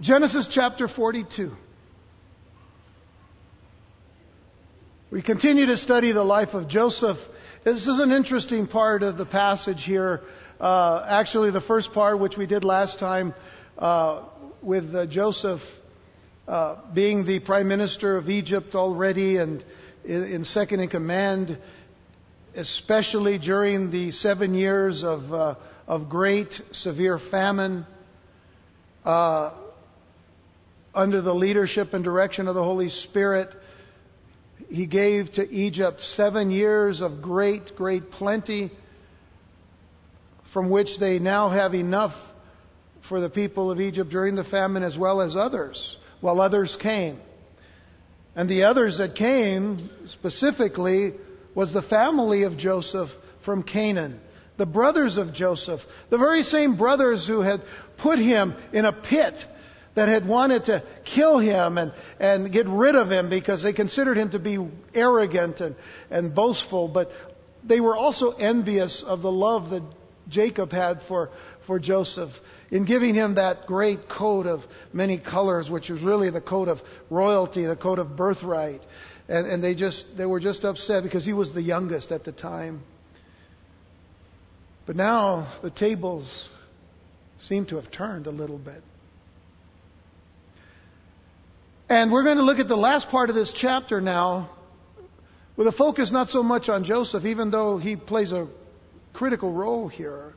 Genesis chapter 42. We continue to study the life of Joseph. This is an interesting part of the passage here. Actually, the first part, which we did last time with Joseph being the prime minister of Egypt already and in second in command, especially during the 7 years of great severe famine under the leadership and direction of the Holy Spirit. He gave to Egypt 7 years of great, great plenty, from which they now have enough for the people of Egypt during the famine as well as others, while others came. And the others that came specifically was the family of Joseph from Canaan, the brothers of Joseph, the very same brothers who had put him in a pit that had wanted to kill him and get rid of him because they considered him to be arrogant and boastful. But they were also envious of the love that Jacob had for Joseph in giving him that great coat of many colors, which was really the coat of royalty, the coat of birthright. And they were just upset because he was the youngest at the time. But now the tables seem to have turned a little bit. And we're going to look at the last part of this chapter now with a focus not so much on Joseph, even though he plays a critical role here,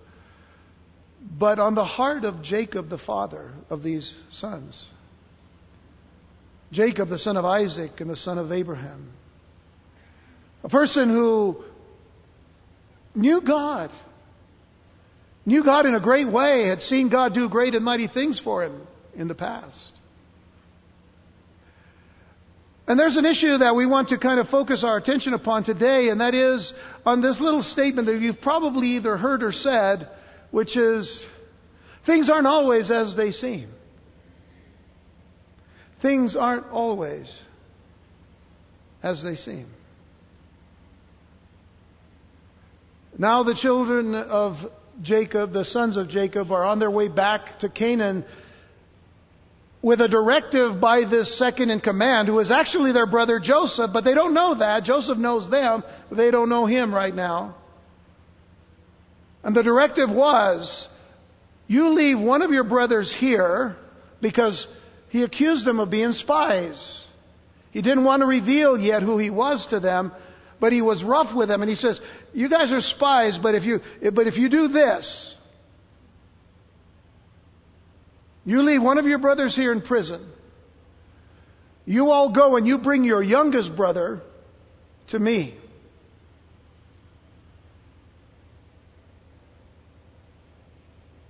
but on the heart of Jacob, the father of these sons. Jacob, the son of Isaac and the son of Abraham. A person who knew God in a great way, had seen God do great and mighty things for him in the past. And there's an issue that we want to kind of focus our attention upon today, and that is on this little statement that you've probably either heard or said, which is, things aren't always as they seem. Things aren't always as they seem. Now the children of Jacob, the sons of Jacob, are on their way back to Canaan with a directive by this second in command, who is actually their brother Joseph, but they don't know that. Joseph knows them. They don't know him right now. And the directive was, you leave one of your brothers here, because he accused them of being spies. He didn't want to reveal yet who he was to them, but he was rough with them. And he says, you guys are spies, but if you do this, you leave one of your brothers here in prison. You all go and you bring your youngest brother to me.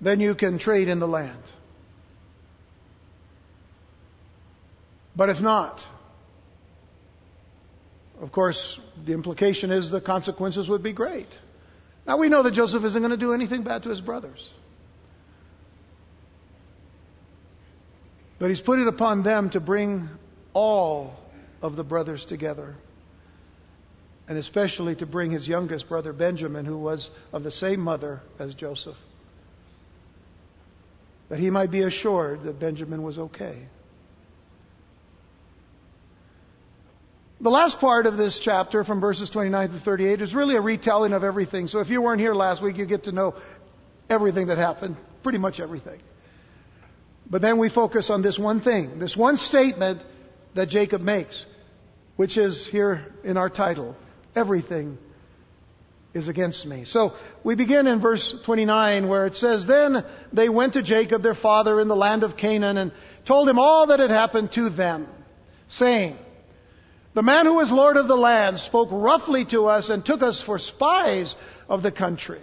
Then you can trade in the land. But if not, of course, the implication is the consequences would be great. Now we know that Joseph isn't going to do anything bad to his brothers. But he's put it upon them to bring all of the brothers together, and especially to bring his youngest brother, Benjamin, who was of the same mother as Joseph, that he might be assured that Benjamin was okay. The last part of this chapter, from verses 29 to 38, is really a retelling of everything. So if you weren't here last week, you get to know everything that happened, pretty much everything. But then we focus on this one thing, this one statement that Jacob makes, which is here in our title, everything is against me. So we begin in verse 29 where it says, Then they went to Jacob, their father, in the land of Canaan and told him all that had happened to them, saying, The man who was Lord of the land spoke roughly to us and took us for spies of the country.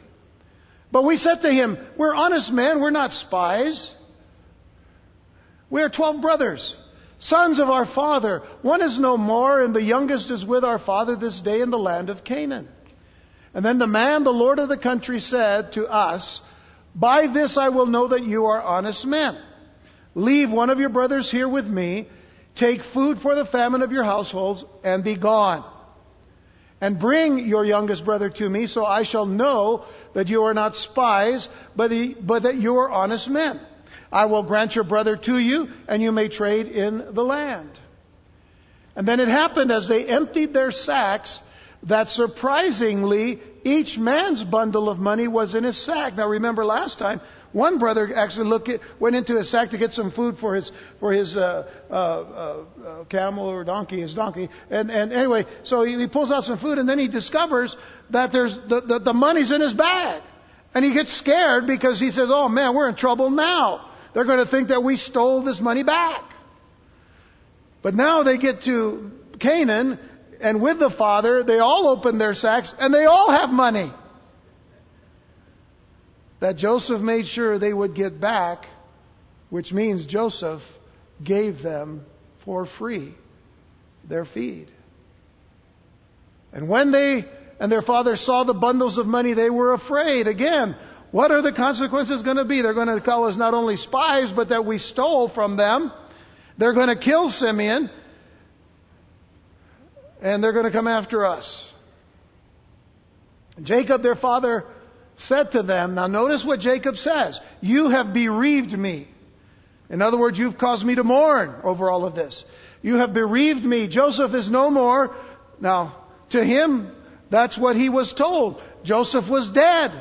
But we said to him, We're honest men, we're not spies. We are 12 brothers, sons of our father. One is no more, and the youngest is with our father this day in the land of Canaan. And then the man, the Lord of the country, said to us, By this I will know that you are honest men. Leave one of your brothers here with me. Take food for the famine of your households, and be gone. And bring your youngest brother to me, so I shall know that you are not spies, but that you are honest men. I will grant your brother to you, and you may trade in the land. And then it happened as they emptied their sacks that surprisingly each man's bundle of money was in his sack. Now remember last time, one brother actually went into his sack to get some food for his camel or donkey, his donkey. And anyway, so he pulls out some food, and then he discovers that there's the money's in his bag. And he gets scared because he says, oh man, we're in trouble now. They're going to think that we stole this money back. But now they get to Canaan, and with the father, they all open their sacks, and they all have money that Joseph made sure they would get back, which means Joseph gave them for free their feed. And when they and their father saw the bundles of money, they were afraid. Again, what are the consequences going to be? They're going to call us not only spies, but that we stole from them. They're going to kill Simeon, and they're going to come after us. Jacob, their father, said to them, now notice what Jacob says, you have bereaved me. In other words, you've caused me to mourn over all of this. You have bereaved me. Joseph is no more. Now, to him, that's what he was told. Joseph was dead.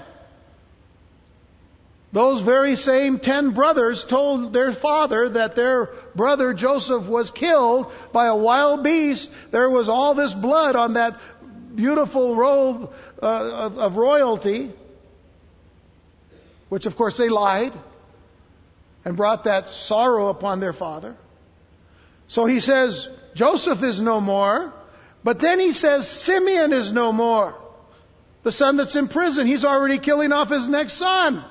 Those very same 10 brothers told their father that their brother Joseph was killed by a wild beast. There was all this blood on that beautiful robe of royalty. Which, of course, they lied and brought that sorrow upon their father. So he says, Joseph is no more. But then he says, Simeon is no more. The son that's in prison, he's already killing off his next son,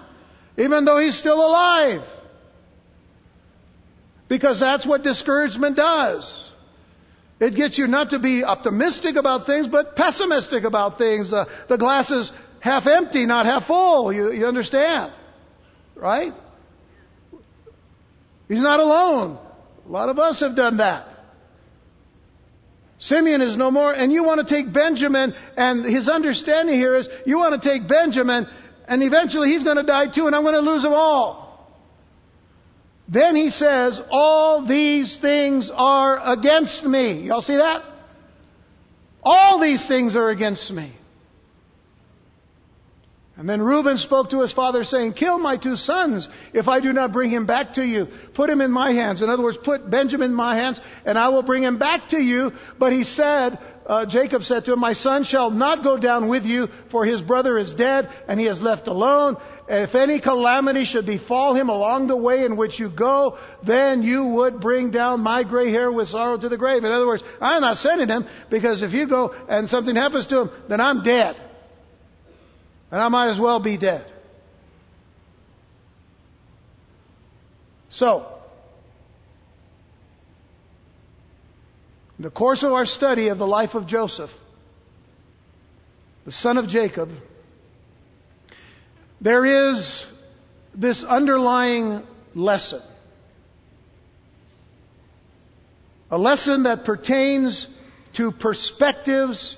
even though he's still alive. Because that's what discouragement does. It gets you not to be optimistic about things, but pessimistic about things. The glass is half empty, not half full. You understand? Right? He's not alone. A lot of us have done that. Simeon is no more, and you want to take Benjamin, and his understanding here is, you want to take Benjamin, and eventually he's going to die too, and I'm going to lose them all. Then he says, all these things are against me. Y'all see that? All these things are against me. And then Reuben spoke to his father, saying, kill my two sons if I do not bring him back to you. Put him in my hands. In other words, put Benjamin in my hands, and I will bring him back to you. But he said, Jacob said to him, my son shall not go down with you, for his brother is dead, and he is left alone. If any calamity should befall him along the way in which you go, then you would bring down my gray hair with sorrow to the grave. In other words, I'm not sending him, because if you go and something happens to him, then I'm dead. And I might as well be dead. So, in the course of our study of the life of Joseph, the son of Jacob, there is this underlying lesson. A lesson that pertains to perspectives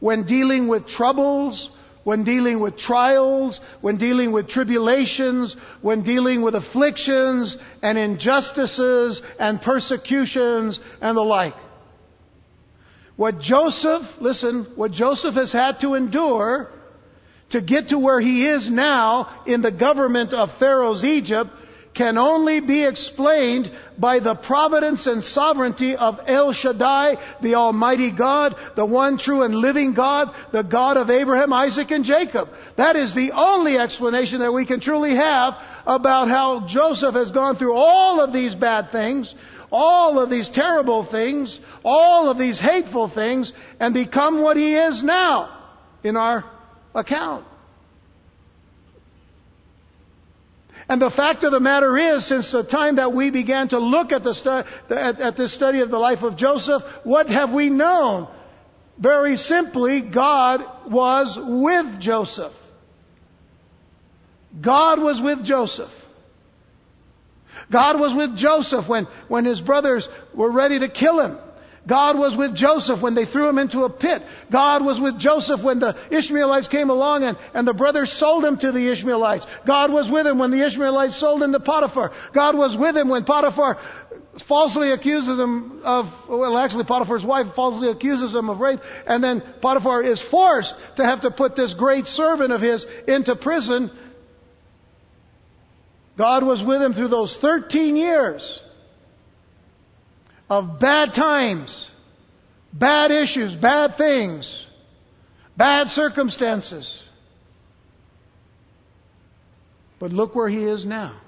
when dealing with troubles, when dealing with trials, when dealing with tribulations, when dealing with afflictions and injustices and persecutions and the like. What Joseph has had to endure to get to where he is now in the government of Pharaoh's Egypt can only be explained by the providence and sovereignty of El Shaddai, the Almighty God, the one true and living God, the God of Abraham, Isaac, and Jacob. That is the only explanation that we can truly have about how Joseph has gone through all of these bad things, all of these terrible things, all of these hateful things, and become what he is now in our account. And the fact of the matter is, since the time that we began to look at this study of the life of Joseph, what have we known? Very simply, God was with Joseph. God was with Joseph. God was with Joseph when his brothers were ready to kill him. God was with Joseph when they threw him into a pit. God was with Joseph when the Ishmaelites came along and the brothers sold him to the Ishmaelites. God was with him when the Ishmaelites sold him to Potiphar. God was with him when Potiphar falsely accuses him of, well, actually Potiphar's wife falsely accuses him of rape. And then Potiphar is forced to have to put this great servant of his into prison. God was with him through those 13 years of bad times, bad issues, bad things, bad circumstances. But look where he is now.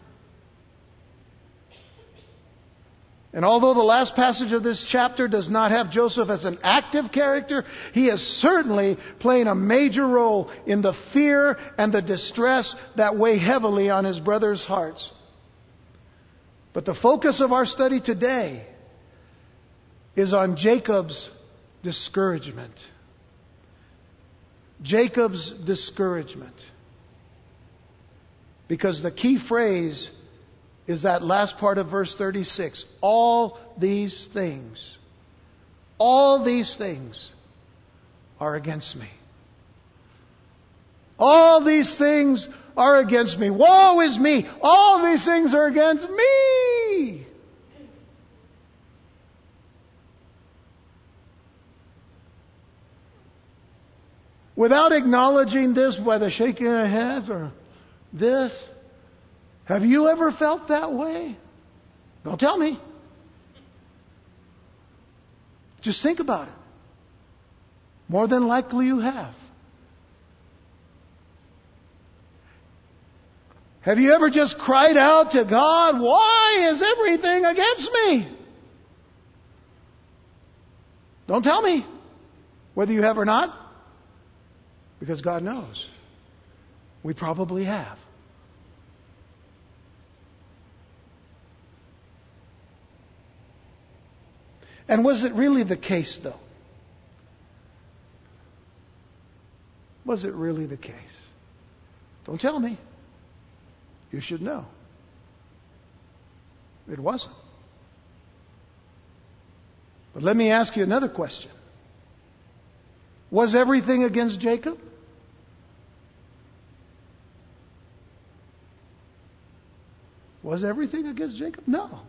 And although the last passage of this chapter does not have Joseph as an active character, he is certainly playing a major role in the fear and the distress that weigh heavily on his brothers' hearts. But the focus of our study today is on Jacob's discouragement. Jacob's discouragement. Because the key phrase is that last part of verse 36. All these things. All these things are against me. All these things are against me. Woe is me. All these things are against me. Without acknowledging this by the shaking of the head or this, have you ever felt that way? Don't tell me. Just think about it. More than likely you have. Have you ever just cried out to God, why is everything against me? Don't tell me whether you have or not, because God knows. We probably have. And was it really the case, though? Was it really the case? Don't tell me. You should know. It wasn't. But let me ask you another question. Was everything against Jacob? Was everything against Jacob? No.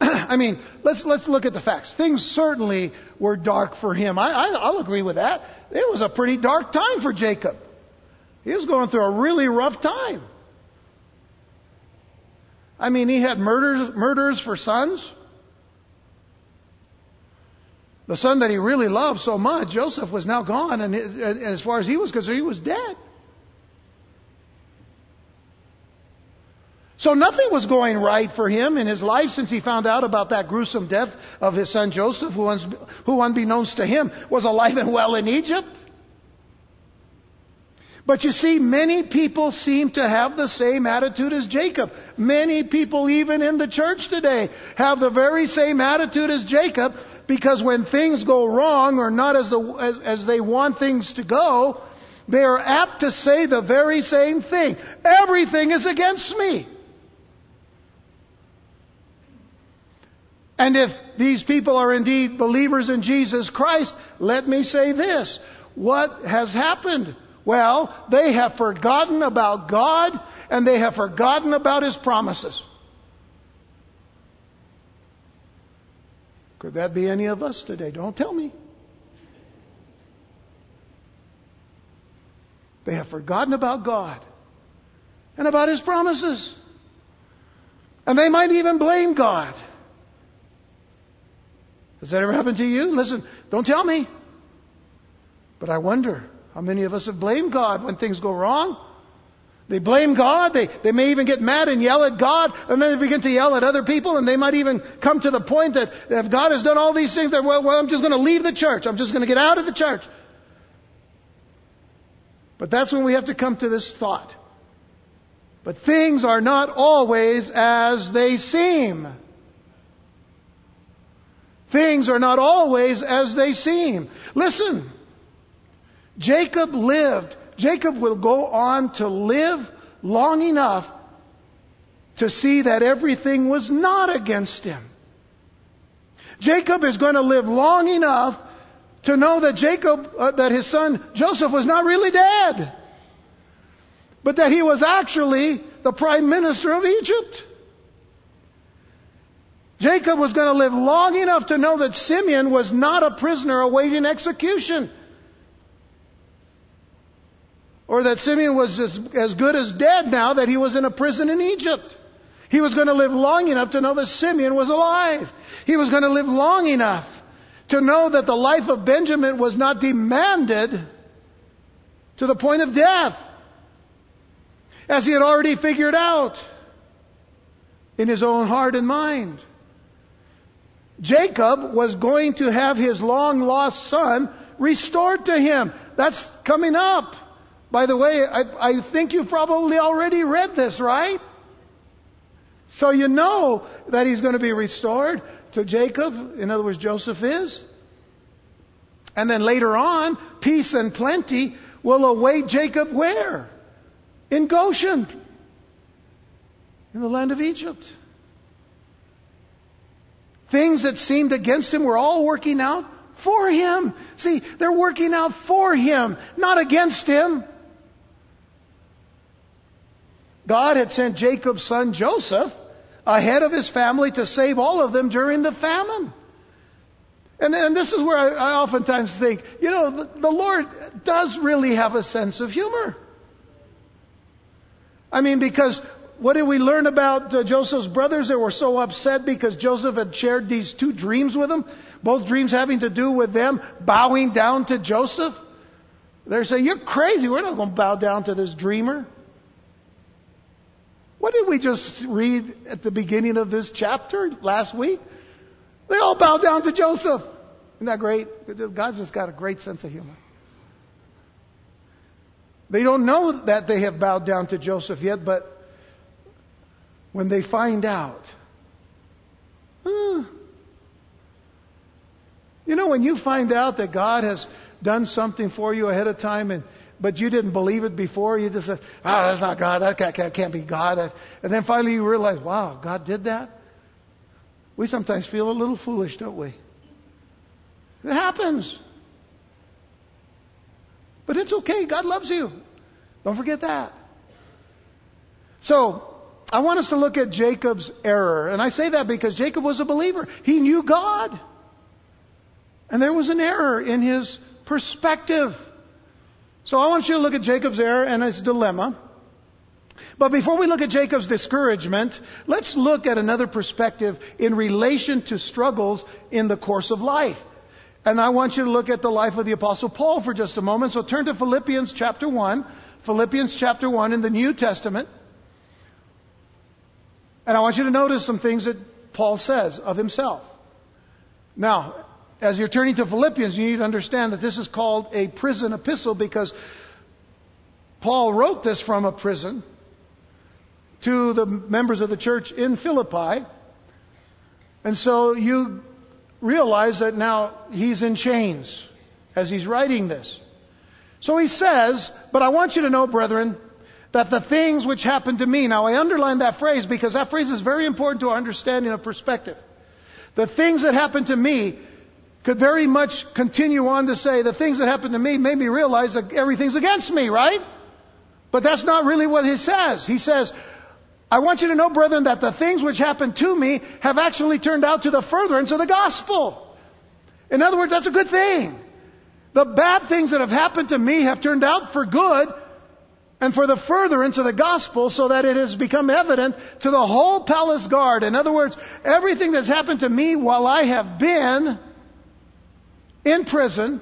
I mean, let's look at the facts. Things certainly were dark for him. I'll agree with that. It was a pretty dark time for Jacob. He was going through a really rough time. I mean, he had murders for sons. The son that he really loved so much, Joseph, was now gone, and as far as he was concerned, he was dead. So nothing was going right for him in his life since he found out about that gruesome death of his son Joseph, who unbeknownst to him was alive and well in Egypt. But you see, many people seem to have the same attitude as Jacob. Many people, even in the church today, have the very same attitude as Jacob, because when things go wrong or not as they want things to go, they are apt to say the very same thing. Everything is against me. And if these people are indeed believers in Jesus Christ, let me say this. What has happened? Well, they have forgotten about God, and they have forgotten about His promises. Could that be any of us today? Don't tell me. They have forgotten about God and about His promises. And they might even blame God. Has that ever happened to you? Listen, don't tell me. But I wonder how many of us have blamed God when things go wrong. They blame God. They may even get mad and yell at God. And then they begin to yell at other people. And they might even come to the point that if God has done all these things, that well, I'm just going to leave the church. I'm just going to get out of the church. But that's when we have to come to this thought. But things are not always as they seem. Things are not always as they seem. Listen, Jacob lived. Jacob will go on to live long enough to see that everything was not against him. Jacob is going to live long enough to know that that his son Joseph was not really dead, but that he was actually the prime minister of Egypt. Jacob was going to live long enough to know that Simeon was not a prisoner awaiting execution, or that Simeon was as good as dead now that he was in a prison in Egypt. He was going to live long enough to know that Simeon was alive. He was going to live long enough to know that the life of Benjamin was not demanded to the point of death, as he had already figured out in his own heart and mind. Jacob was going to have his long-lost son restored to him. That's coming up. By the way, I think you probably already read this, right? So you know that he's going to be restored to Jacob. In other words, Joseph is. And then later on, peace and plenty will await Jacob where? In Goshen, in the land of Egypt. Things that seemed against him were all working out for him. See, they're working out for him, not against him. God had sent Jacob's son Joseph ahead of his family to save all of them during the famine. And this is where I oftentimes think, you know, the Lord does really have a sense of humor. I mean, because what did we learn about Joseph's brothers that were so upset because Joseph had shared these two dreams with them? Both dreams having to do with them bowing down to Joseph. They're saying, "You're crazy. We're not going to bow down to this dreamer." What did we just read at the beginning of this chapter last week? They all bowed down to Joseph. Isn't that great? God's just got a great sense of humor. They don't know that they have bowed down to Joseph yet, but when they find out, you know, when you find out that God has done something for you ahead of time, but you didn't believe it before, you just said, that's not God, that can't be God. And then finally you realize, wow, God did that? We sometimes feel a little foolish, don't we? It happens. But it's okay. God loves you. Don't forget that. So, I want us to look at Jacob's error. And I say that because Jacob was a believer. He knew God. And there was an error in his perspective. So I want you to look at Jacob's error and his dilemma. But before we look at Jacob's discouragement, let's look at another perspective in relation to struggles in the course of life. And I want you to look at the life of the Apostle Paul for just a moment. So turn to Philippians chapter 1. Philippians chapter 1 in the New Testament. And I want you to notice some things that Paul says of himself. Now, as you're turning to Philippians, you need to understand that this is called a prison epistle because Paul wrote this from a prison to the members of the church in Philippi. And so you realize that now he's in chains as he's writing this. So he says, "But I want you to know, brethren, that the things which happened to me..." Now I underline that phrase because that phrase is very important to our understanding of perspective. The things that happened to me could very much continue on to say, the things that happened to me made me realize that everything's against me, right? But that's not really what he says. He says, "I want you to know, brethren, that the things which happened to me have actually turned out to the furtherance of the gospel." In other words, that's a good thing. The bad things that have happened to me have turned out for good and for the furtherance of the gospel, so that it has become evident to the whole palace guard. In other words, everything that's happened to me while I have been in prison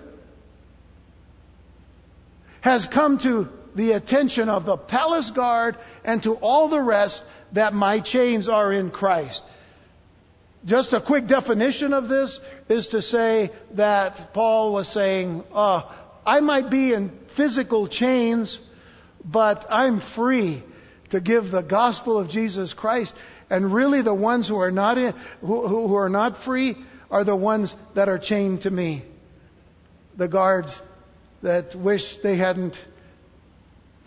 has come to the attention of the palace guard and to all the rest that my chains are in Christ. Just a quick definition of this is to say that Paul was saying, I might be in physical chains, but I'm free to give the gospel of Jesus Christ. And really the ones who are not who are not free are the ones that are chained to me. The guards that wish they hadn't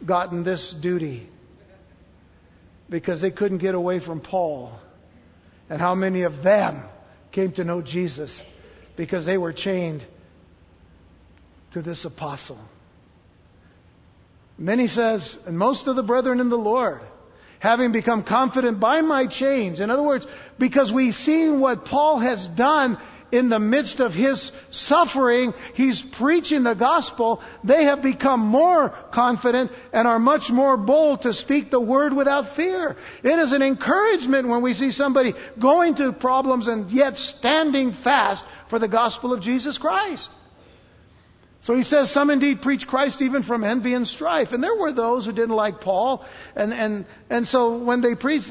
gotten this duty because they couldn't get away from Paul. And how many of them came to know Jesus because they were chained to this apostle. And then he says, and most of the brethren in the Lord, having become confident by my chains. In other words, because we've seen what Paul has done in the midst of his suffering, he's preaching the gospel, they have become more confident and are much more bold to speak the word without fear. It is an encouragement when we see somebody going through problems and yet standing fast for the gospel of Jesus Christ. So he says, some indeed preach Christ even from envy and strife. And there were those who didn't like Paul. And so when they preached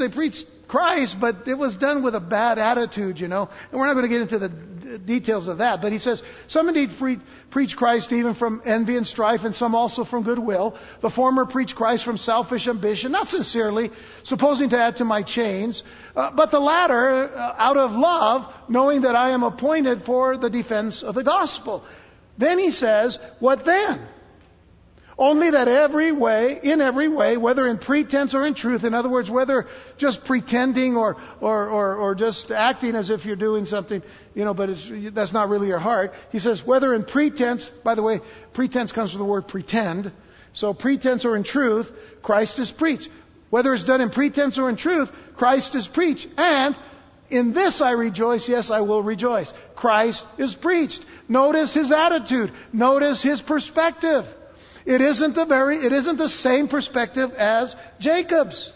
Christ, but it was done with a bad attitude, you know. And we're not going to get into the details of that. But he says, some indeed preach Christ even from envy and strife, and some also from goodwill. The former preach Christ from selfish ambition, not sincerely, supposing to add to my chains. But the latter, out of love, knowing that I am appointed for the defense of the gospel. Then he says, what then? Only that in every way, whether in pretense or in truth, in other words, whether just pretending or just acting as if you're doing something, you know, but that's not really your heart. He says, whether in pretense, by the way, pretense comes from the word pretend. So pretense or in truth, Christ is preached. Whether it's done in pretense or in truth, Christ is preached. And in this I rejoice, yes, I will rejoice. Christ is preached. Notice his attitude. Notice his perspective. It isn't the same perspective as Jacob's.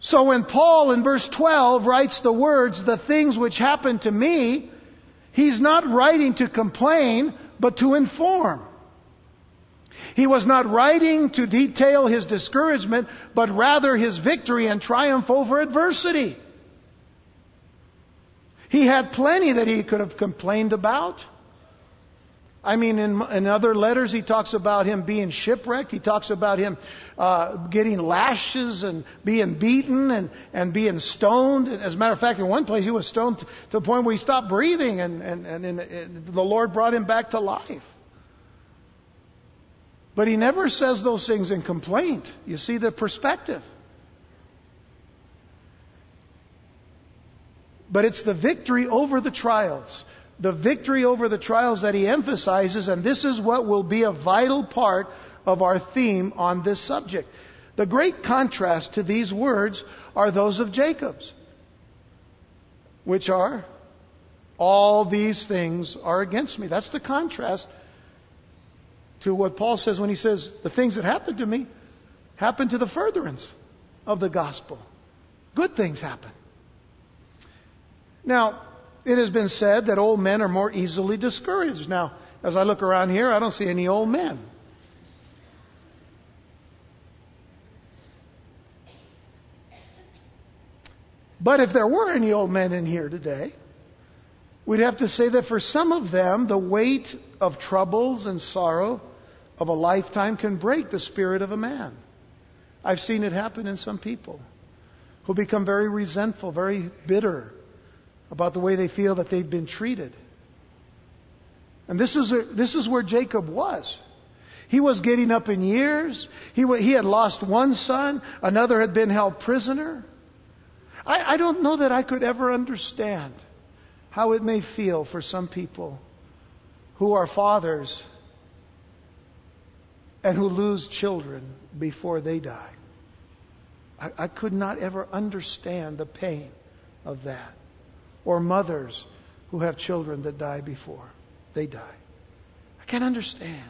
So when Paul in verse 12 writes the words, the things which happened to me, he's not writing to complain, but to inform. He was not writing to detail his discouragement, but rather his victory and triumph over adversity. He had plenty that he could have complained about. I mean, in other letters, he talks about him being shipwrecked. He talks about him getting lashes and being beaten and being stoned. As a matter of fact, in one place, he was stoned to the point where he stopped breathing, and the Lord brought him back to life. But he never says those things in complaint. You see the perspective. But it's the victory over the trials. The victory over the trials that he emphasizes, and this is what will be a vital part of our theme on this subject. The great contrast to these words are those of Jacob's, which are, all these things are against me. That's the contrast to what Paul says when he says, the things that happened to me happened to the furtherance of the gospel. Good things happen. Now, it has been said that old men are more easily discouraged. Now, as I look around here, I don't see any old men. But if there were any old men in here today, we'd have to say that for some of them, the weight of troubles and sorrow of a lifetime can break the spirit of a man. I've seen it happen in some people who become very resentful, very bitter about the way they feel that they've been treated. And this is where Jacob was. He was getting up in years. He had lost one son. Another had been held prisoner. I don't know that I could ever understand how it may feel for some people who are fathers and who lose children before they die. I could not ever understand the pain of that. Or mothers who have children that die before they die. I can't understand.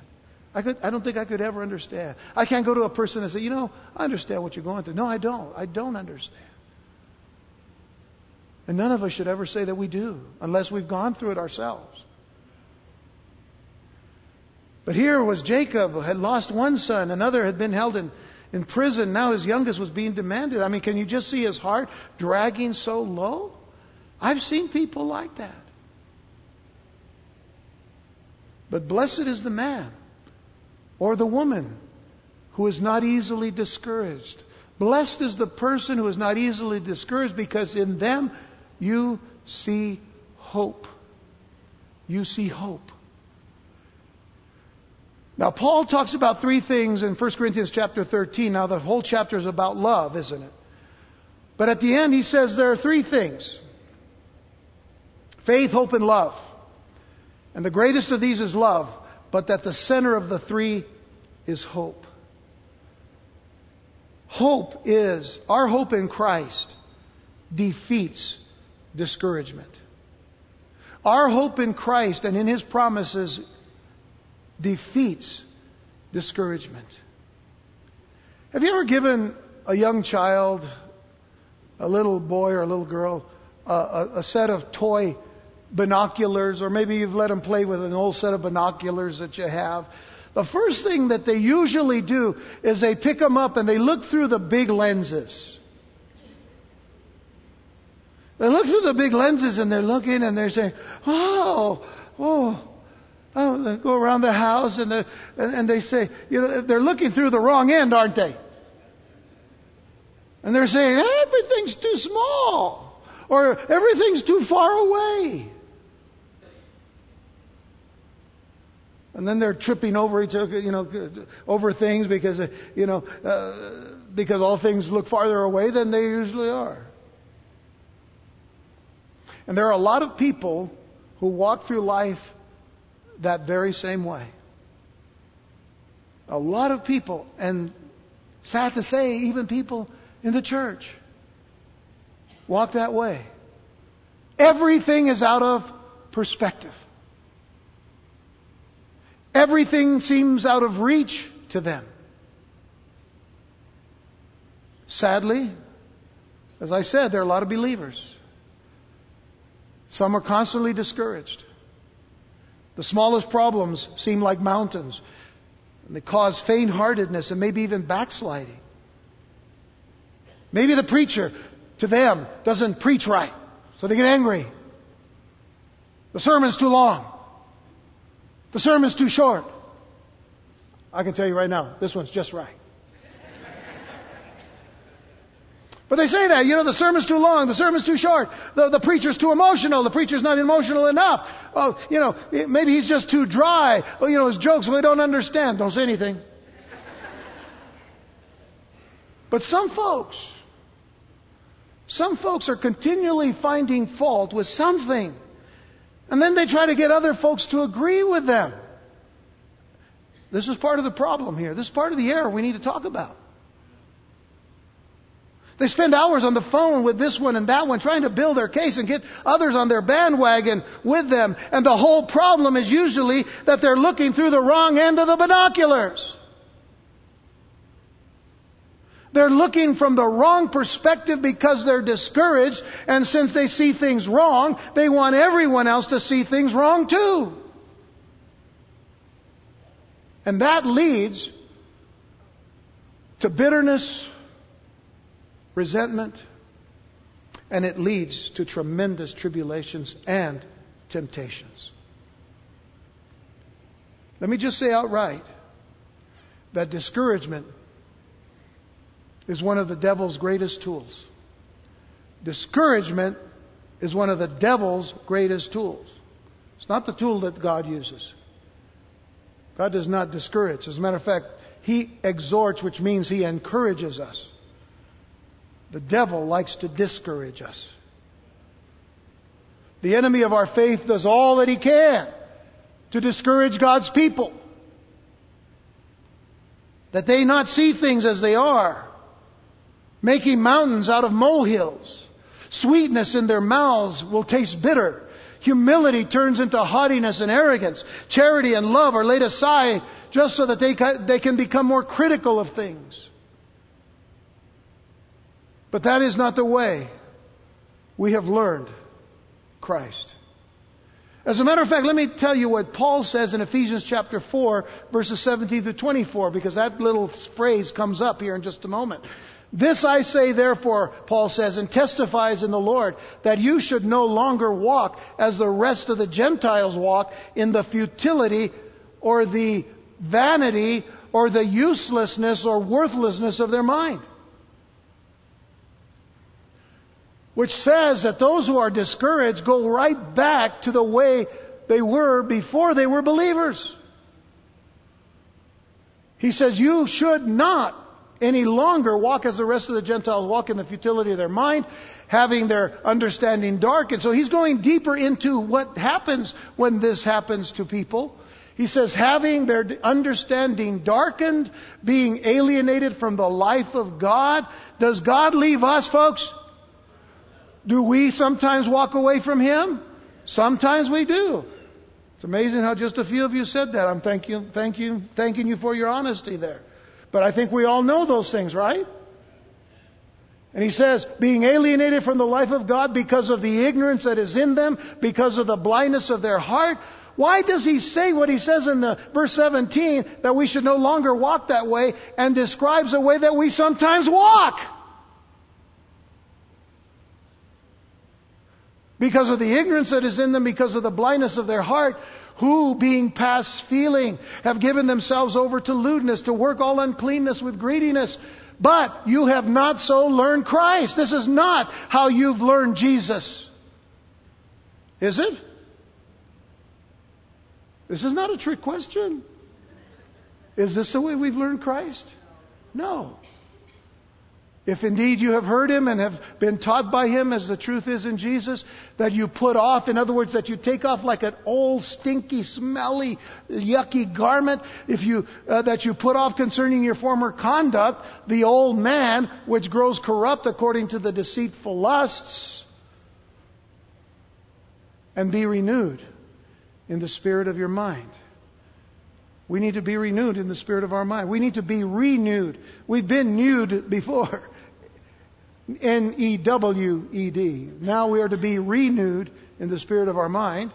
I don't think I could ever understand. I can't go to a person and say, you know, I understand what you're going through. No, I don't. I don't understand. And none of us should ever say that we do, unless we've gone through it ourselves. But here was Jacob, who had lost one son. Another had been held in prison. Now his youngest was being demanded. I mean, can you just see his heart dragging so low? I've seen people like that. But blessed is the man or the woman who is not easily discouraged. Blessed is the person who is not easily discouraged, because in them you see hope. You see hope. Now, Paul talks about three things in 1 Corinthians chapter 13. Now, the whole chapter is about love, isn't it? But at the end, he says there are three things Faith, hope, and love. And the greatest of these is love, but at the center of the three is hope. Hope is, our hope in Christ defeats discouragement. Our hope in Christ and in His promises defeats discouragement. Have you ever given a young child, a little boy or a little girl, a set of toy binoculars, or maybe you've let them play with an old set of binoculars that you have? The first thing that they usually do is they pick them up and they look through the big lenses. They look through the big lenses and they're looking and they're saying, oh, they go around the house and they say, you know, they're looking through the wrong end, aren't they? And they're saying, everything's too small, or everything's too far away. And then they're tripping over each other, you know, over things because, you know, because all things look farther away than they usually are. And there are a lot of people who walk through life that very same way. A lot of people, and sad to say, even people in the church walk that way. Everything is out of perspective. Everything seems out of reach to them. Sadly, as I said, there are a lot of believers. Some are constantly discouraged. The smallest problems seem like mountains, and they cause faint-heartedness and maybe even backsliding. Maybe the preacher, to them, doesn't preach right, so they get angry. The sermon's too long. The sermon's too short. I can tell you right now, this one's just right. But they say that, you know, the sermon's too long, the sermon's too short, the preacher's too emotional, the preacher's not emotional enough. Oh, you know, maybe he's just too dry. Oh, you know, his jokes we don't understand. Don't say anything. But some folks are continually finding fault with something. And then they try to get other folks to agree with them. This is part of the problem here. This is part of the error we need to talk about. They spend hours on the phone with this one and that one trying to build their case and get others on their bandwagon with them. And the whole problem is usually that they're looking through the wrong end of the binoculars. They're looking from the wrong perspective because they're discouraged, and since they see things wrong, they want everyone else to see things wrong too. And that leads to bitterness, resentment, and it leads to tremendous tribulations and temptations. Let me just say outright that discouragement is one of the devil's greatest tools. Discouragement is one of the devil's greatest tools. It's not the tool that God uses. God does not discourage. As a matter of fact, He exhorts, which means He encourages us. The devil likes to discourage us. The enemy of our faith does all that he can to discourage God's people, that they not see things as they are, making mountains out of molehills. Sweetness in their mouths will taste bitter. Humility turns into haughtiness and arrogance. Charity and love are laid aside just so that they can become more critical of things. But that is not the way we have learned Christ. As a matter of fact, let me tell you what Paul says in Ephesians chapter 4, verses 17 through 24, because that little phrase comes up here in just a moment. This I say, therefore, Paul says, and testifies in the Lord, that you should no longer walk as the rest of the Gentiles walk, in the futility or the vanity or the uselessness or worthlessness of their mind. Which says that those who are discouraged go right back to the way they were before they were believers. He says, you should not any longer walk as the rest of the Gentiles walk, in the futility of their mind, having their understanding darkened. So he's going deeper into what happens when this happens to people. He says, having their understanding darkened, being alienated from the life of God. Does God leave us, folks? Do we sometimes walk away from Him? Sometimes we do. It's amazing how just a few of you said that. I'm thanking you for your honesty there. But I think we all know those things, right? And he says, being alienated from the life of God because of the ignorance that is in them, because of the blindness of their heart. Why does he say what he says in the verse 17, that we should no longer walk that way, and describes a way that we sometimes walk? Because of the ignorance that is in them, because of the blindness of their heart, who, being past feeling, have given themselves over to lewdness, to work all uncleanness with greediness. But you have not so learned Christ. This is not how you've learned Jesus. Is it? This is not a trick question. Is this the way we've learned Christ? No. If indeed you have heard Him and have been taught by Him, as the truth is in Jesus, that you put off, in other words, that you take off like an old, stinky, smelly, yucky garment, that you put off concerning your former conduct, the old man, which grows corrupt according to the deceitful lusts, and be renewed in the spirit of your mind. We need to be renewed in the spirit of our mind. We need to be renewed. We've been newed before. N-E-W-E-D. Now we are to be renewed in the spirit of our mind.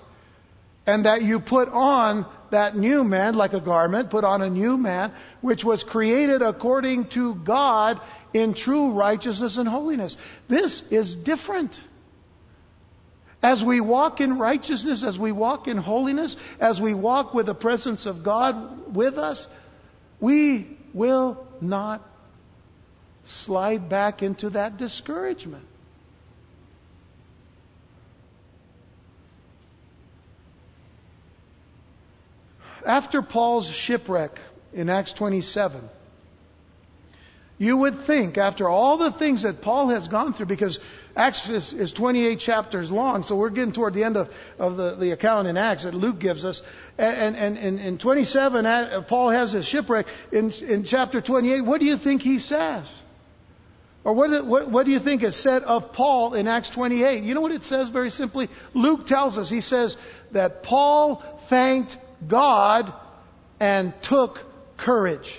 And that you put on that new man like a garment. Put on a new man, which was created according to God in true righteousness and holiness. This is different. As we walk in righteousness, as we walk in holiness, as we walk with the presence of God with us, we will not slide back into that discouragement. After Paul's shipwreck in Acts 27, you would think, after all the things that Paul has gone through, because Acts is 28 chapters long, so we're getting toward the end of the account in Acts that Luke gives us. And in 27, Paul has his shipwreck. In chapter 28, what do you think he says? Or what do you think is said of Paul in Acts 28? You know what it says very simply? Luke tells us, he says that Paul thanked God and took courage.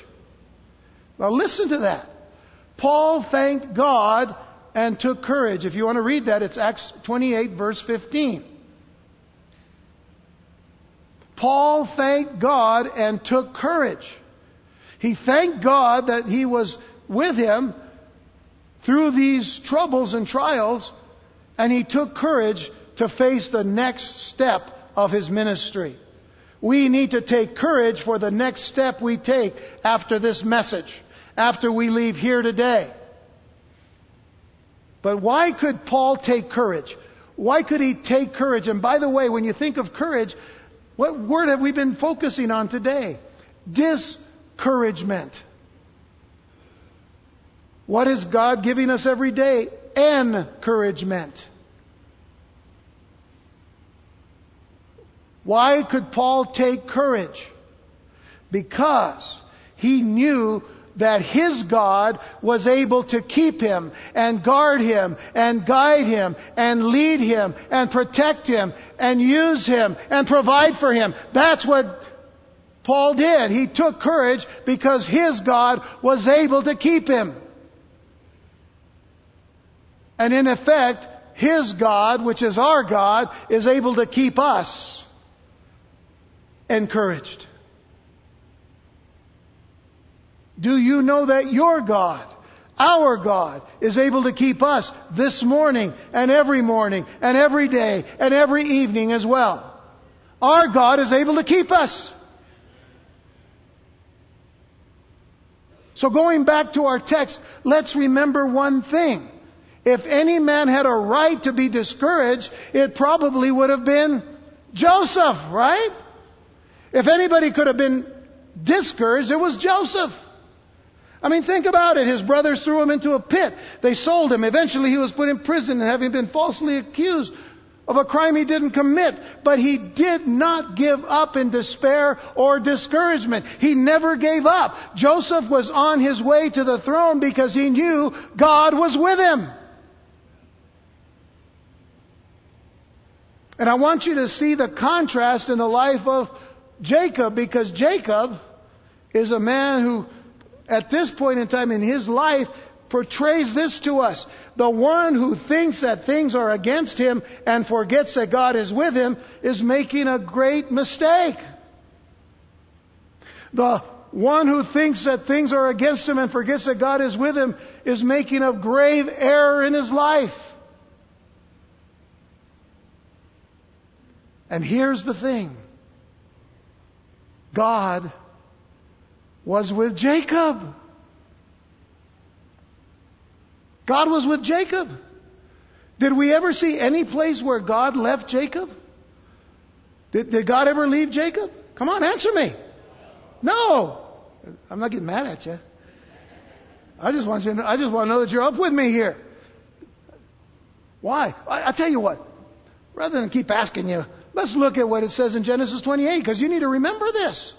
Now listen to that. Paul thanked God and took courage. If you want to read that, it's Acts 28, verse 15. Paul thanked God and took courage. He thanked God that He was with him through these troubles and trials, and he took courage to face the next step of his ministry. We need to take courage for the next step we take after this message, after we leave here today. But why could Paul take courage? Why could he take courage? And by the way, when you think of courage, what word have we been focusing on today? Discouragement. What is God giving us every day? Encouragement. Why could Paul take courage? Because he knew that his God was able to keep him and guard him and guide him and lead him and protect him and use him and provide for him. That's what Paul did. He took courage because his God was able to keep him. And in effect, his God, which is our God, is able to keep us encouraged. Do you know that your God, our God, is able to keep us this morning and every day and every evening as well? Our God is able to keep us. So going back to our text, let's remember one thing. If any man had a right to be discouraged, it probably would have been Joseph, right? If anybody could have been discouraged, it was Joseph. I mean, think about it. His brothers threw him into a pit. They sold him. Eventually, he was put in prison, having been falsely accused of a crime he didn't commit. But he did not give up in despair or discouragement. He never gave up. Joseph was on his way to the throne because he knew God was with him. And I want you to see the contrast in the life of Jacob, because Jacob is a man who, at this point in time in his life, portrays this to us. The one who thinks that things are against him and forgets that God is with him is making a great mistake. The one who thinks that things are against him and forgets that God is with him is making a grave error in his life. And here's the thing. God was with Jacob. God was with Jacob. Did we ever see any place where God left Jacob? Did God ever leave Jacob? Come on, answer me. No. I'm not getting mad at you. I just want to know that you're up with me here. Why? I'll tell you what. Rather than keep asking you, let's look at what it says in Genesis 28, because you need to remember this.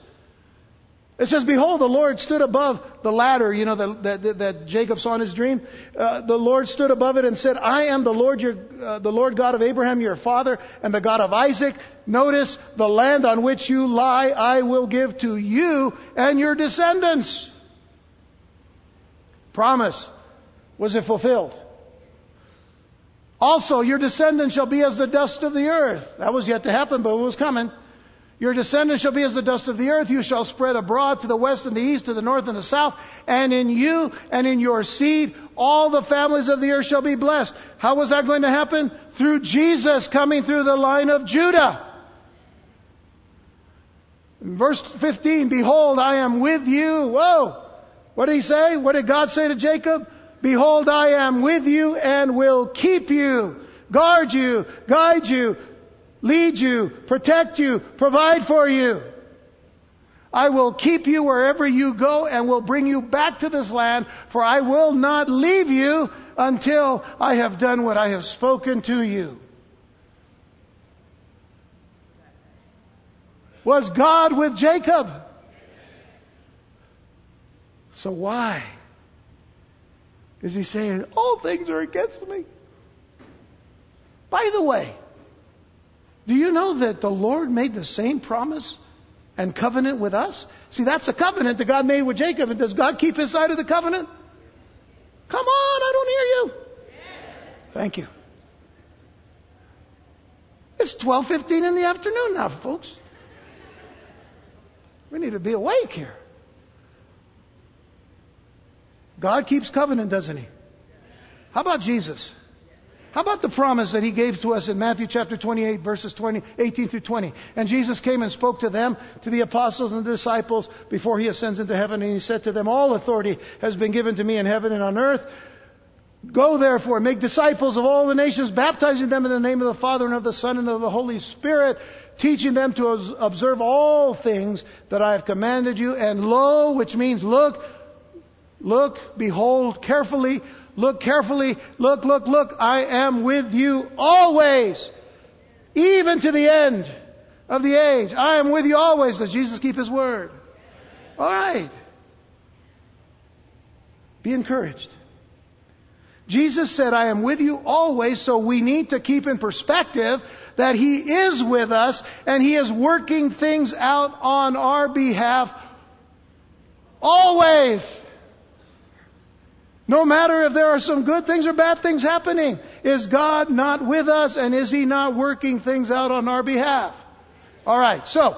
It says, "Behold, the Lord stood above the ladder," you know, that Jacob saw in his dream. The Lord stood above it and said, "I am the Lord, the Lord God of Abraham, your father, and the God of Isaac. Notice, the land on which you lie, I will give to you and your descendants." Promise. Was it fulfilled? "Also, your descendants shall be as the dust of the earth." That was yet to happen, but it was coming. "Your descendants shall be as the dust of the earth. You shall spread abroad to the west and the east, to the north and the south. And in you and in your seed, all the families of the earth shall be blessed." How was that going to happen? Through Jesus coming through the line of Judah. In verse 15, "Behold, I am with you." Whoa! What did he say? What did God say to Jacob? "Behold, I am with you and will keep you, guard you, guide you, lead you, protect you, provide for you. I will keep you wherever you go and will bring you back to this land, for I will not leave you until I have done what I have spoken to you." Was God with Jacob? So why is he saying, "All things are against me"? By the way, do you know that the Lord made the same promise and covenant with us? See, that's a covenant that God made with Jacob. And does God keep his side of the covenant? Come on, I don't hear you. Yes. Thank you. It's 12:15 in the afternoon now, folks. We need to be awake here. God keeps covenant, doesn't he? How about Jesus? How about the promise that he gave to us in Matthew chapter 28, verses 18 through 20? "And Jesus came and spoke to them, to the apostles and the disciples, before he ascends into heaven. And he said to them, 'All authority has been given to me in heaven and on earth. Go therefore, make disciples of all the nations, baptizing them in the name of the Father and of the Son and of the Holy Spirit, teaching them to observe all things that I have commanded you. And lo,'" which means look, look, behold carefully, look carefully, look, "I am with you always, even to the end of the age." I am with you always. Does Jesus keep his word? All right. Be encouraged. Jesus said, "I am with you always," so we need to keep in perspective that he is with us and he is working things out on our behalf always. No matter if there are some good things or bad things happening, is God not with us and is he not working things out on our behalf? All right, so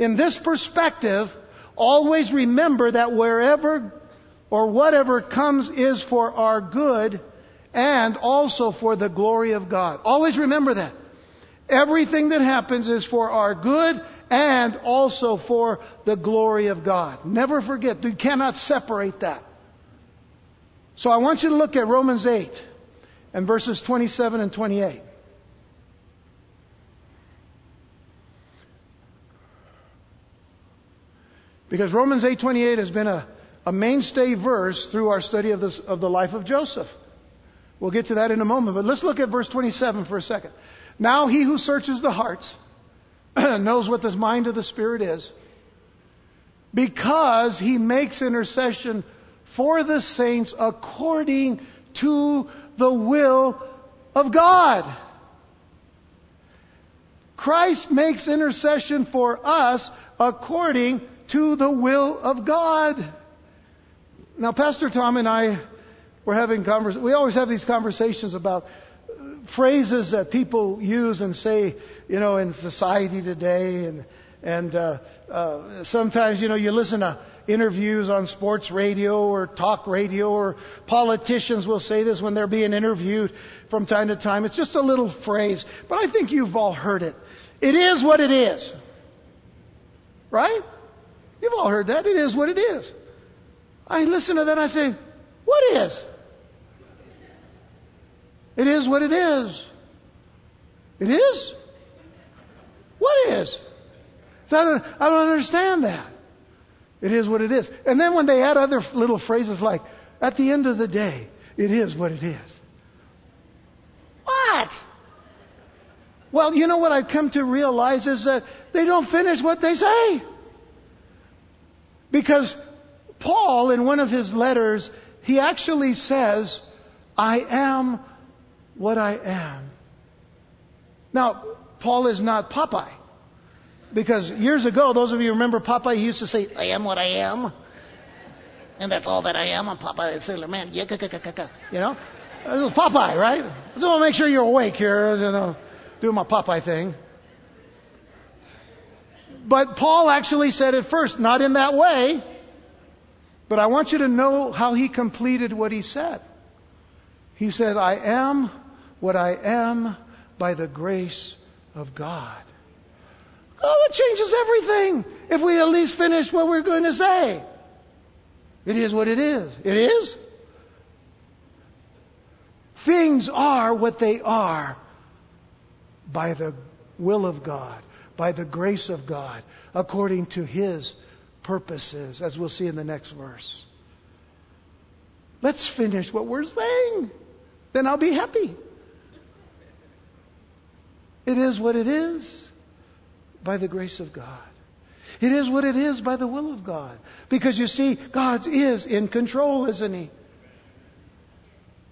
in this perspective, always remember that wherever or whatever comes is for our good and also for the glory of God. Always remember that. Everything that happens is for our good and also for the glory of God. Never forget, you cannot separate that. So I want you to look at Romans 8 and verses 27 and 28. Because Romans 8:28 has been a a mainstay verse through our study of the life of Joseph. We'll get to that in a moment, but let's look at verse 27 for a second. Now he who searches the hearts knows what the mind of the Spirit is, because he makes intercession for the saints according to the will of God. Christ makes intercession for us according to the will of God. Now, Pastor Tom and I were having conversations. We always have these conversations about phrases that people use and say, you know, in society today. And sometimes, you know, you listen to interviews on sports radio or talk radio, or politicians will say this when they're being interviewed from time to time. It's just a little phrase, but I think you've all heard it. It is what it is. Right? You've all heard that. It is what it is. I listen to that and I say, what is? It is what it is. It is? What is? So I don't understand that. It is what it is. And then when they add other little phrases like, at the end of the day, it is what it is. What? Well, you know what I've come to realize is that they don't finish what they say. Because Paul, in one of his letters, he actually says, I am what I am. Now, Paul is not Popeye. Because years ago, those of you who remember Popeye, he used to say, I am what I am. And that's all that I am. I'm Popeye the Sailor Man. You know? This is Popeye, right? I just want to make sure you're awake here, you know, doing my Popeye thing. But Paul actually said it first, not in that way. But I want you to know how he completed what he said. He said, I am what I am by the grace of God. Oh, that changes everything if we at least finish what we're going to say. It is what it is. It is. Things are what they are by the will of God, by the grace of God, according to His purposes, as we'll see in the next verse. Let's finish what we're saying. Then I'll be happy. It is what it is. By the grace of God. It is what it is by the will of God. Because you see, God is in control, isn't He?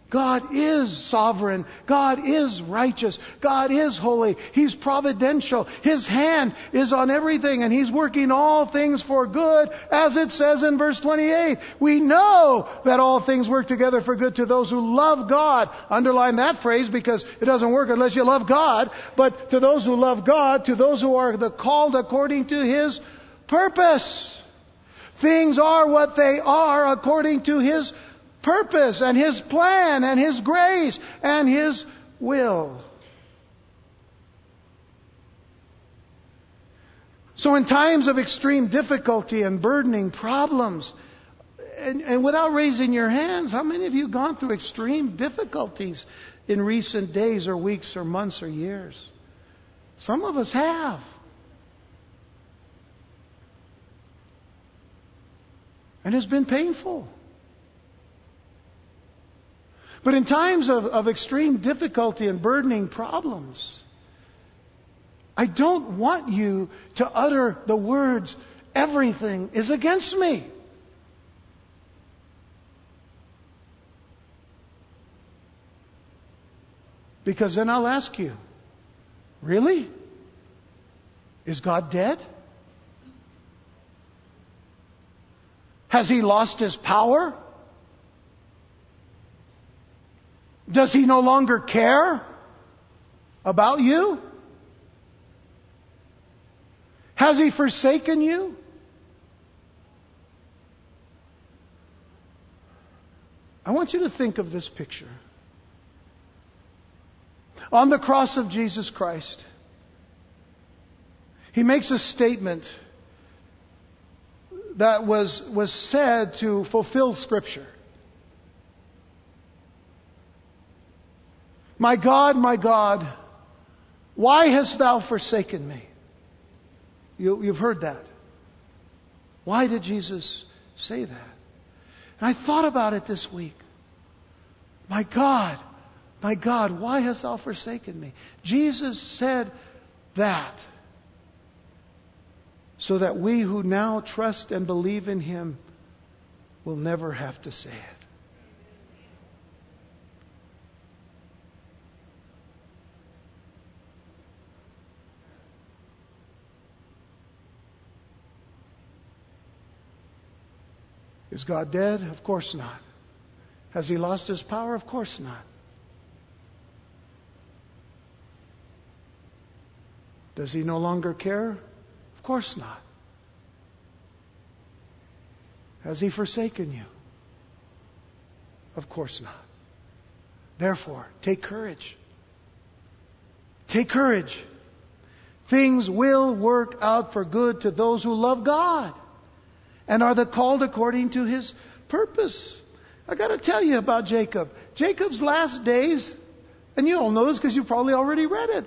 God is sovereign. God is righteous. God is holy. He's providential. His hand is on everything, and He's working all things for good, as it says in verse 28. We know that all things work together for good to those who love God. Underline that phrase, because it doesn't work unless you love God. But to those who love God, to those who are called according to His purpose. Things are what they are according to His purpose and His plan and His grace and His will. So in times of extreme difficulty and burdening problems, and without raising your hands, how many of you have gone through extreme difficulties in recent days or weeks or months or years? Some of us have. And it's been painful. But in times of extreme difficulty and burdening problems, I don't want you to utter the words, everything is against me. Because then I'll ask you, really? Is God dead? Has He lost His power? Does He no longer care about you? Has He forsaken you? I want you to think of this picture. On the cross of Jesus Christ, He makes a statement that was said to fulfill Scripture. My God, why hast Thou forsaken me? You've heard that. Why did Jesus say that? And I thought about it this week. My God, why hast thou forsaken me? Jesus said that so that we who now trust and believe in Him will never have to say it. Is God dead? Of course not. Has He lost His power? Of course not. Does He no longer care? Of course not. Has He forsaken you? Of course not. Therefore, take courage. Take courage. Things will work out for good to those who love God and are the called according to His purpose. I got to tell you about Jacob. Jacob's last days, and you all know this because you probably already read it,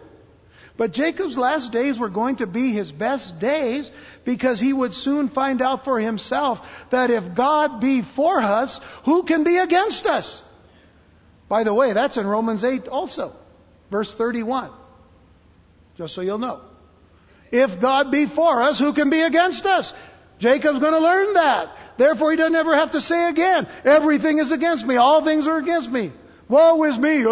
but Jacob's last days were going to be his best days because he would soon find out for himself that if God be for us, who can be against us? By the way, that's in Romans 8 also, verse 31. Just so you'll know. If God be for us, who can be against us? Jacob's going to learn that. Therefore, he doesn't ever have to say again, everything is against me. All things are against me. Woe is me.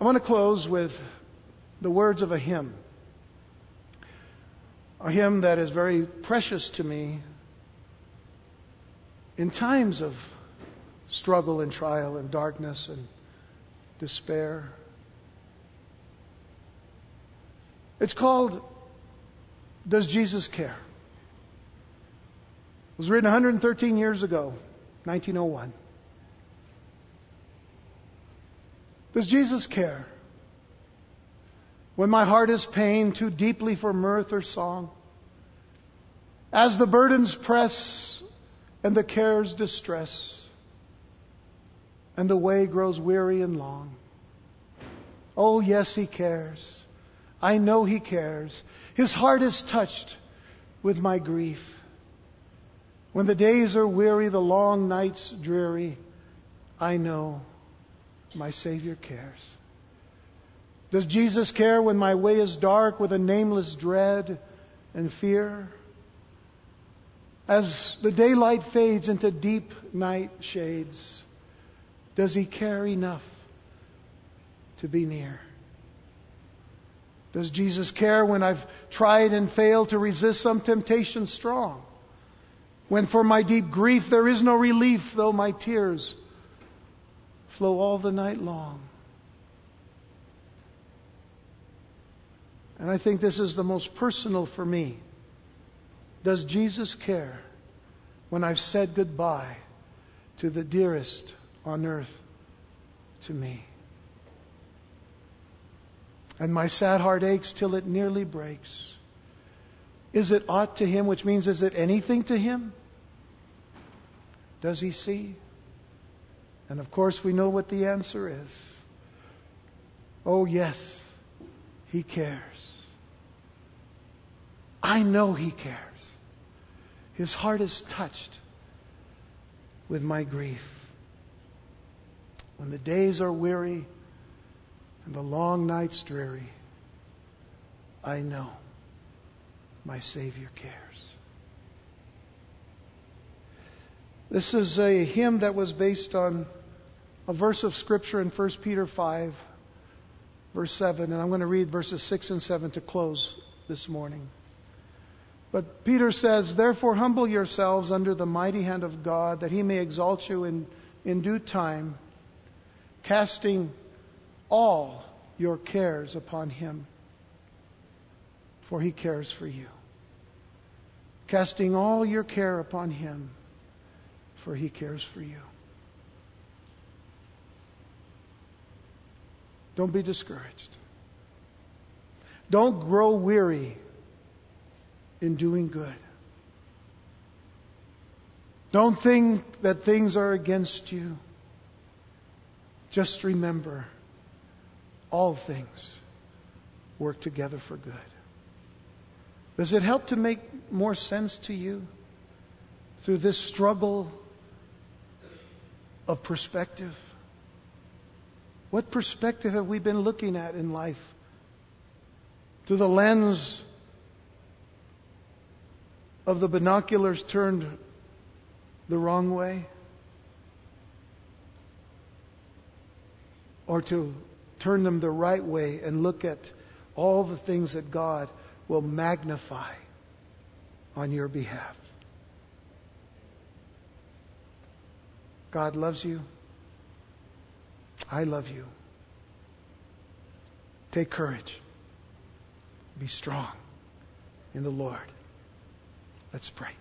I want to close with the words of a hymn. A hymn that is very precious to me in times of struggle and trial and darkness and despair. It's called, Does Jesus Care? It was written 113 years ago, 1901. Does Jesus care? When my heart is pained too deeply for mirth or song, as the burdens press and the cares distress, and the way grows weary and long. Oh, yes, He cares. I know He cares. His heart is touched with my grief. When the days are weary, the long nights dreary, I know my Savior cares. Does Jesus care when my way is dark with a nameless dread and fear? As the daylight fades into deep night shades, does He care enough to be near? Does Jesus care when I've tried and failed to resist some temptation strong? When for my deep grief there is no relief, though my tears flow all the night long? And I think this is the most personal for me. Does Jesus care when I've said goodbye to the dearest on earth to me? And my sad heart aches till it nearly breaks. Is it aught to Him? Which means, is it anything to Him? Does He see? And of course we know what the answer is. Oh yes, He cares. I know He cares. His heart is touched with my grief. When the days are weary, and the long nights dreary, I know my Savior cares. This is a hymn that was based on a verse of Scripture in 1 Peter 5, verse 7. And I'm going to read verses 6 and 7 to close this morning. But Peter says, Therefore humble yourselves under the mighty hand of God, that He may exalt you in due time, casting all your cares upon Him, for He cares for you. Casting all your care upon Him, for He cares for you. Don't be discouraged. Don't grow weary in doing good. Don't think that things are against you. Just remember, all things work together for good Does it help to make more sense to you through this struggle of perspective? What perspective have we been looking at in life? Through the lens of the binoculars turned the wrong way? Or to turn them the right way and look at all the things that God will magnify on your behalf. God loves you. I love you. Take courage. Be strong in the Lord. Let's pray.